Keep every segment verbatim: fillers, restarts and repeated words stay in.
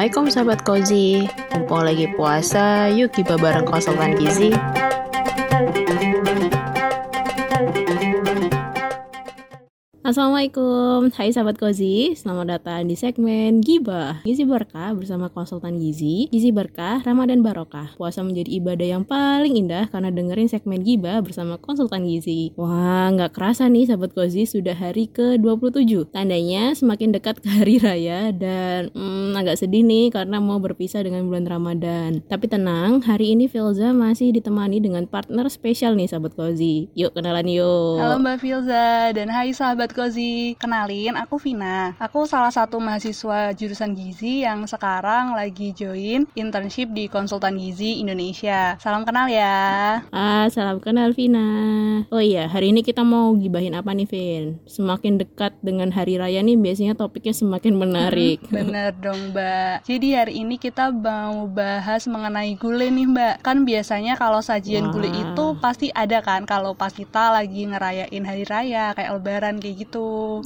Assalamualaikum sahabat Kozi. Mumpung lagi puasa, yuk gibah bareng Konsultan Gizi. Assalamualaikum, hai sahabat Kozi, selamat datang di segmen Gibah Gizi Berkah bersama Konsultan Gizi. Gizi Berkah, Ramadan Barokah. Puasa menjadi ibadah yang paling indah karena dengerin segmen Gibah bersama Konsultan Gizi. Wah, gak kerasa nih sahabat Kozi, sudah hari ke dua puluh tujuh. Tandanya semakin dekat ke hari raya dan hmm, agak sedih nih karena mau berpisah dengan bulan Ramadan. Tapi tenang, hari ini Filza masih ditemani dengan partner spesial nih sahabat Kozi. Yuk kenalan yuk. Halo Mbak Filza dan hai sahabat Kozi. Kenalin, aku Vina. Aku salah satu mahasiswa jurusan Gizi yang sekarang lagi join internship di Konsultan Gizi Indonesia. Salam kenal ya. Ah, salam kenal Vina. Oh iya, hari ini kita mau gibahin apa nih, Vin? Semakin dekat dengan hari raya nih, biasanya topiknya semakin menarik. Hmm, bener dong, Mbak. Jadi hari ini kita mau bahas mengenai gulai nih, Mbak. Kan biasanya kalau sajian gulai itu pasti ada kan, kalau pas kita lagi ngerayain hari raya, kayak lebaran kayak gitu.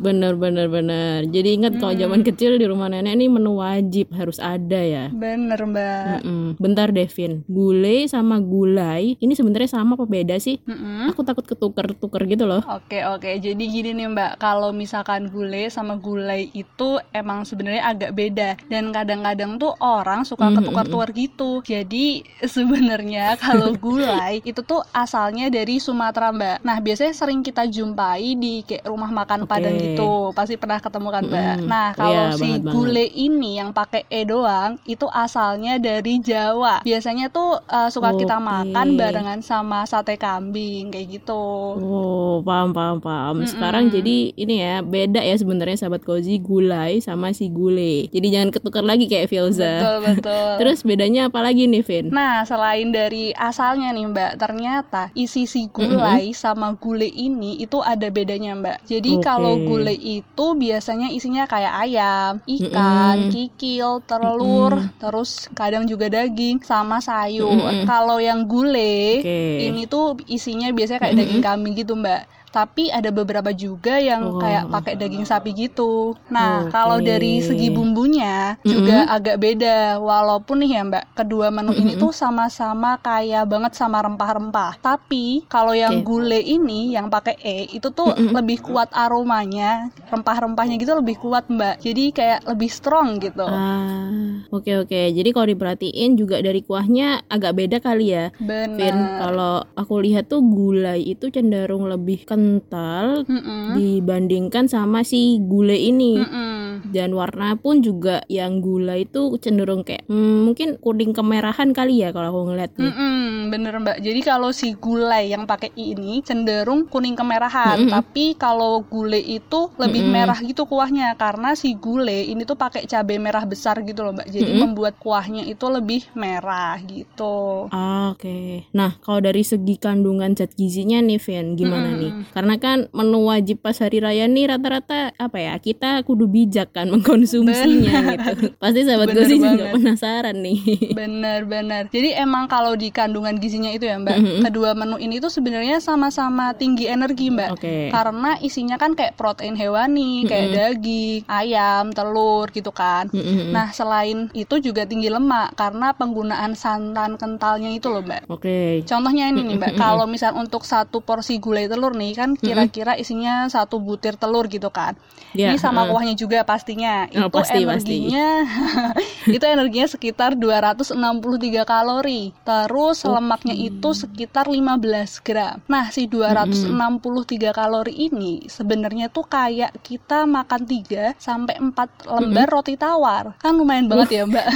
Bener bener bener. Jadi ingat hmm. kalau zaman kecil di rumah nenek ini menu wajib harus ada ya. Bener Mbak. Mm-mm. Bentar Devin, gulai sama gulai ini sebenarnya sama apa beda sih? Mm-mm. Aku takut ketuker-tuker gitu loh. Oke oke. Jadi gini nih Mbak, kalau misalkan gulai sama gulai itu emang sebenarnya agak beda dan kadang-kadang tuh orang suka ketukar-tukar gitu. Jadi sebenarnya kalau gulai itu tuh asalnya dari Sumatera Mbak. Nah biasanya sering kita jumpai di kayak rumah makan okay. Padang gitu, pasti pernah ketemu kan Mbak. Mm, nah kalau iya, si gulai ini yang pakai E doang itu asalnya dari Jawa. Biasanya tuh uh, suka okay. kita makan barengan sama sate kambing kayak gitu. Oh paham paham paham. Mm-mm. Sekarang jadi ini ya beda ya sebenarnya sahabat Kozi, gulai sama si gulai. Jadi jangan ketukar lagi kayak Filza. Betul betul. Terus bedanya apa lagi nih Vin? Nah selain dari asalnya nih Mbak, ternyata isi si gulai mm-hmm. sama gulai ini itu ada bedanya Mbak. Jadi Jadi okay. kalau gulai itu biasanya isinya kayak ayam, ikan, mm-mm. kikil, telur, mm-mm. terus kadang juga daging sama sayur. Mm-mm. Kalau yang gulai okay. ini tuh isinya biasanya kayak mm-mm. daging kambing gitu Mbak. Tapi ada beberapa juga yang oh. kayak pakai daging sapi gitu. Nah, okay. kalau dari segi bumbunya mm-hmm. juga agak beda. Walaupun nih ya Mbak, kedua menu mm-hmm. ini tuh sama-sama kaya banget sama rempah-rempah. Tapi kalau yang okay. gulai ini yang pakai E itu tuh mm-hmm. lebih kuat aromanya, rempah-rempahnya gitu lebih kuat Mbak. Jadi kayak lebih strong gitu. Ah, oke okay, oke. Okay. Jadi kalau diperhatiin juga dari kuahnya agak beda kali ya. Benar. Kalau aku lihat tuh gulai itu cenderung lebih kental kental Mm-mm. dibandingkan sama si gulai ini. Mm-mm. Dan warna pun juga yang gulai itu cenderung kayak hmm, mungkin kuning kemerahan kali ya kalau aku ngeliat nih. Mm-mm, bener Mbak. Jadi kalau si gulai yang pakai I ini cenderung kuning kemerahan. Mm-mm. Tapi kalau gulai itu lebih Mm-mm. merah gitu kuahnya karena si gulai ini tuh pakai cabai merah besar gitu loh Mbak. Jadi Mm-mm. membuat kuahnya itu lebih merah gitu. Ah, oke. Okay. Nah kalau dari segi kandungan zat gizinya nih Vin, gimana Mm-mm. nih? Karena kan menu wajib pas hari raya nih rata-rata apa ya, kita kudu bijak kan mengkonsumsinya. Bener. Gitu. Pasti sahabat Kozi juga penasaran nih. Benar-benar. Jadi emang kalau di kandungan gizinya itu ya Mbak, mm-hmm. kedua menu ini tuh sebenarnya sama-sama tinggi energi Mbak. Okay. Karena isinya kan kayak protein hewani, kayak mm-hmm. daging, ayam, telur gitu kan. Mm-hmm. Nah selain itu juga tinggi lemak karena penggunaan santan kentalnya itu loh Mbak. Oke. Okay. Contohnya ini mm-hmm. nih Mbak, kalau misal untuk satu porsi gulai telur nih kan kan kira-kira isinya satu butir telur gitu kan. Yeah, ini sama uh, kuahnya juga pastinya. Itu oh, pasti, energinya pasti. Itu energinya sekitar dua ratus enam puluh tiga kalori. Terus okay. lemaknya itu sekitar lima belas gram. Nah, si dua ratus enam puluh tiga mm-hmm. kalori ini sebenarnya tuh kayak kita makan tiga sampai empat lembar mm-hmm. roti tawar. Kan lumayan banget uh, ya, Mbak.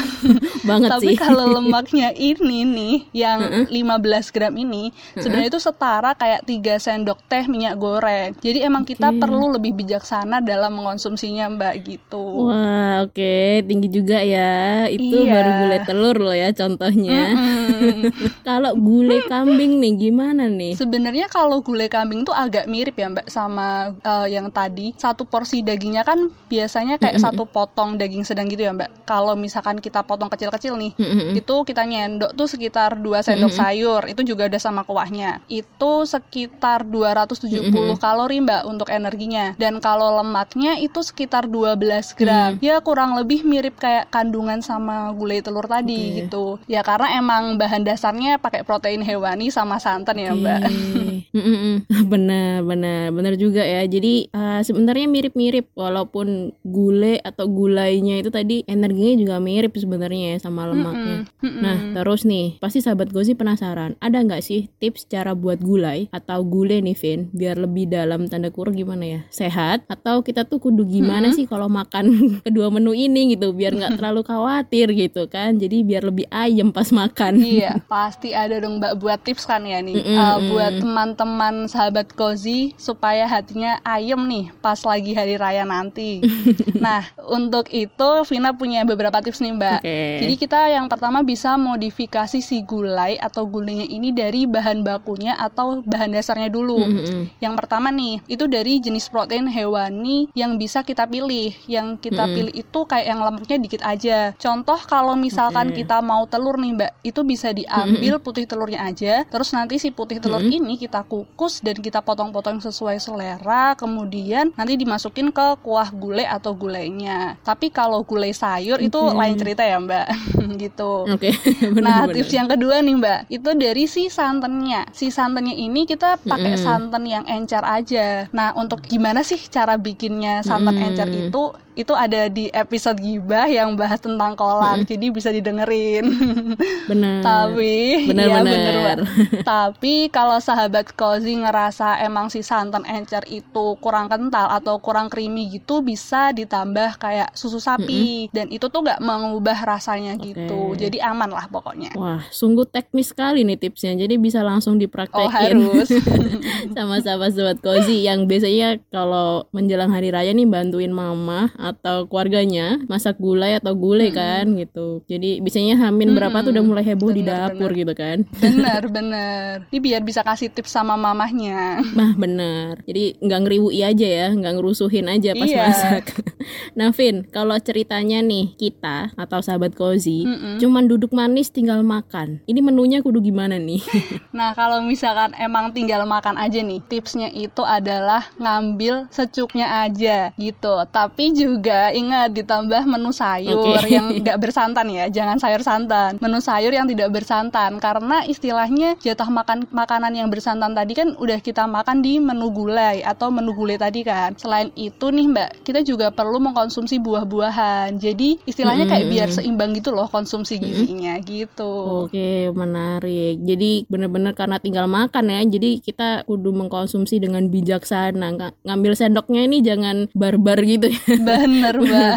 Banget tapi sih. Tapi kalau lemaknya ini nih yang lima belas gram ini sebenarnya itu setara kayak tiga sendok teh minyak goreng. Jadi emang okay. kita perlu lebih bijaksana dalam mengkonsumsinya Mbak gitu. Wah oke okay. tinggi juga ya. Itu iya. baru gulai telur loh ya contohnya. Kalau gulai kambing nih gimana nih? Sebenarnya kalau gulai kambing tuh agak mirip ya Mbak sama uh, yang tadi. Satu porsi dagingnya kan biasanya kayak mm-hmm. satu potong daging sedang gitu ya Mbak. Kalau misalkan kita potong kecil-kecil nih mm-hmm. itu kita nyendok tuh sekitar dua sendok mm-hmm. sayur. Itu juga ada sama kuahnya. Itu sekitar 200 dua ratus tujuh puluh mm-hmm. kalori mbak untuk energinya. Dan kalau lemaknya itu sekitar dua belas gram. Mm. Ya kurang lebih mirip kayak kandungan sama gulai telur tadi okay. gitu. Ya karena emang bahan dasarnya pakai protein hewani sama santan ya mbak. Mm-mm. Benar, benar, benar juga ya. Jadi uh, sebenarnya mirip-mirip walaupun gulai atau gulainya itu tadi energinya juga mirip sebenarnya ya sama lemaknya. Mm-mm. Mm-mm. Nah terus nih pasti sahabat Gozi penasaran, ada nggak sih tips cara buat gulai atau gulai nih Vin biar lebih dalam tanda kurung gimana ya, sehat atau kita tuh kudu gimana mm-mm. sih kalau makan kedua menu ini gitu biar nggak terlalu khawatir gitu kan, jadi biar lebih ayem pas makan. Iya pasti ada dong mbak buat tips kan ya nih uh, buat teman teman sahabat Gozi supaya hatinya ayem nih pas lagi hari raya nanti. Nah untuk itu Vina punya beberapa tips nih mbak okay. Jadi kita yang pertama bisa modifikasi si gulai atau gulainya ini dari bahan bakunya atau bahan dasarnya dulu. Mm-hmm. Yang pertama nih itu dari jenis protein hewani yang bisa kita pilih. Yang kita mm-hmm. pilih itu kayak yang lemaknya dikit aja. Contoh kalau misalkan okay. kita mau telur nih mbak, itu bisa diambil mm-hmm. putih telurnya aja. Terus nanti si putih telur mm-hmm. ini kita kukus dan kita potong-potong sesuai selera, kemudian nanti dimasukin ke kuah gulai atau gulainya. Tapi kalau gulai sayur itu mm-hmm. lain cerita ya mbak gitu okay. Nah tips yang kedua nih mbak, itu dari si santannya. Si santannya ini kita pakai mm-hmm. santan yang encer aja. Nah untuk gimana sih cara bikinnya santan mm-hmm. encer itu, itu ada di episode Gibah yang bahas tentang kolak. Mm-hmm. Jadi bisa didengerin. Benar. Tapi benar, ya benar. Benar. Tapi kalau sahabat Kozi ngerasa emang si santan encer itu kurang kental atau kurang creamy gitu, bisa ditambah kayak susu sapi. Mm-hmm. Dan itu tuh gak mengubah rasanya okay. gitu. Jadi aman lah pokoknya. Wah, sungguh teknis sekali nih tipsnya. Jadi bisa langsung dipraktekin. Oh, harus. Sama sahabat-sahabat Kozi yang biasanya kalau menjelang hari raya nih bantuin mama atau keluarganya masak gulai atau gulai mm-hmm. kan gitu. Jadi biasanya Hamin mm-hmm. berapa tuh udah mulai heboh bener, di dapur bener. Gitu kan. Bener bener. Ini biar bisa kasih tips sama mamahnya. Nah bener. Jadi nggak ngeriwui aja ya, nggak ngerusuhin aja pas iya. masak. Nah Vin, kalau ceritanya nih kita atau sahabat Kozi mm-hmm. cuman duduk manis tinggal makan, ini menunya kudu gimana nih? Nah kalau misalkan emang tinggal makan aja nih, tipsnya itu adalah ngambil secuknya aja gitu. Tapi juga juga ingat ditambah menu sayur okay. yang tidak bersantan ya, jangan sayur santan, menu sayur yang tidak bersantan, karena istilahnya jatah makan makanan yang bersantan tadi kan udah kita makan di menu gulai atau menu gulai tadi kan. Selain itu nih mbak, kita juga perlu mengkonsumsi buah-buahan, jadi istilahnya kayak mm-hmm. biar seimbang gitu loh konsumsi gizinya mm-hmm. gitu. Oke okay, menarik. Jadi benar-benar karena tinggal makan ya, jadi kita kudu mengkonsumsi dengan bijaksana. Ng- ngambil sendoknya ini jangan barbar gitu ya. Bener mbak,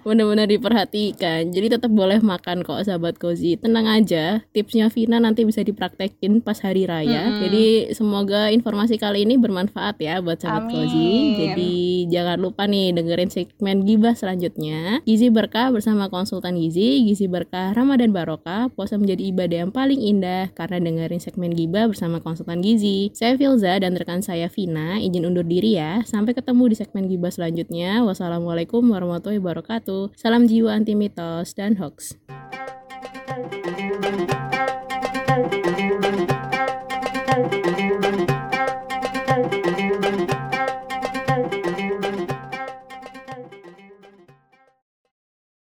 bener-bener diperhatikan. Jadi tetap boleh makan kok sahabat Kozi. Tenang aja, tipsnya Vina nanti bisa dipraktekin pas hari raya. Mm-hmm. Jadi semoga informasi kali ini bermanfaat ya buat sahabat Amin. Kozi. Jadi jangan lupa nih dengerin segmen Gibah selanjutnya, Gizi Berkah bersama Konsultan Gizi. Gizi Berkah Ramadan Barokah, puasa menjadi ibadah yang paling indah karena dengerin segmen Gibah bersama Konsultan Gizi. Saya Filza dan rekan saya Vina izin undur diri ya. Sampai ketemu di segmen Gibah selanjutnya. Wassalamualaikum warahmatullahi wabarakatuh. Salam jiwa anti mitos dan hoax.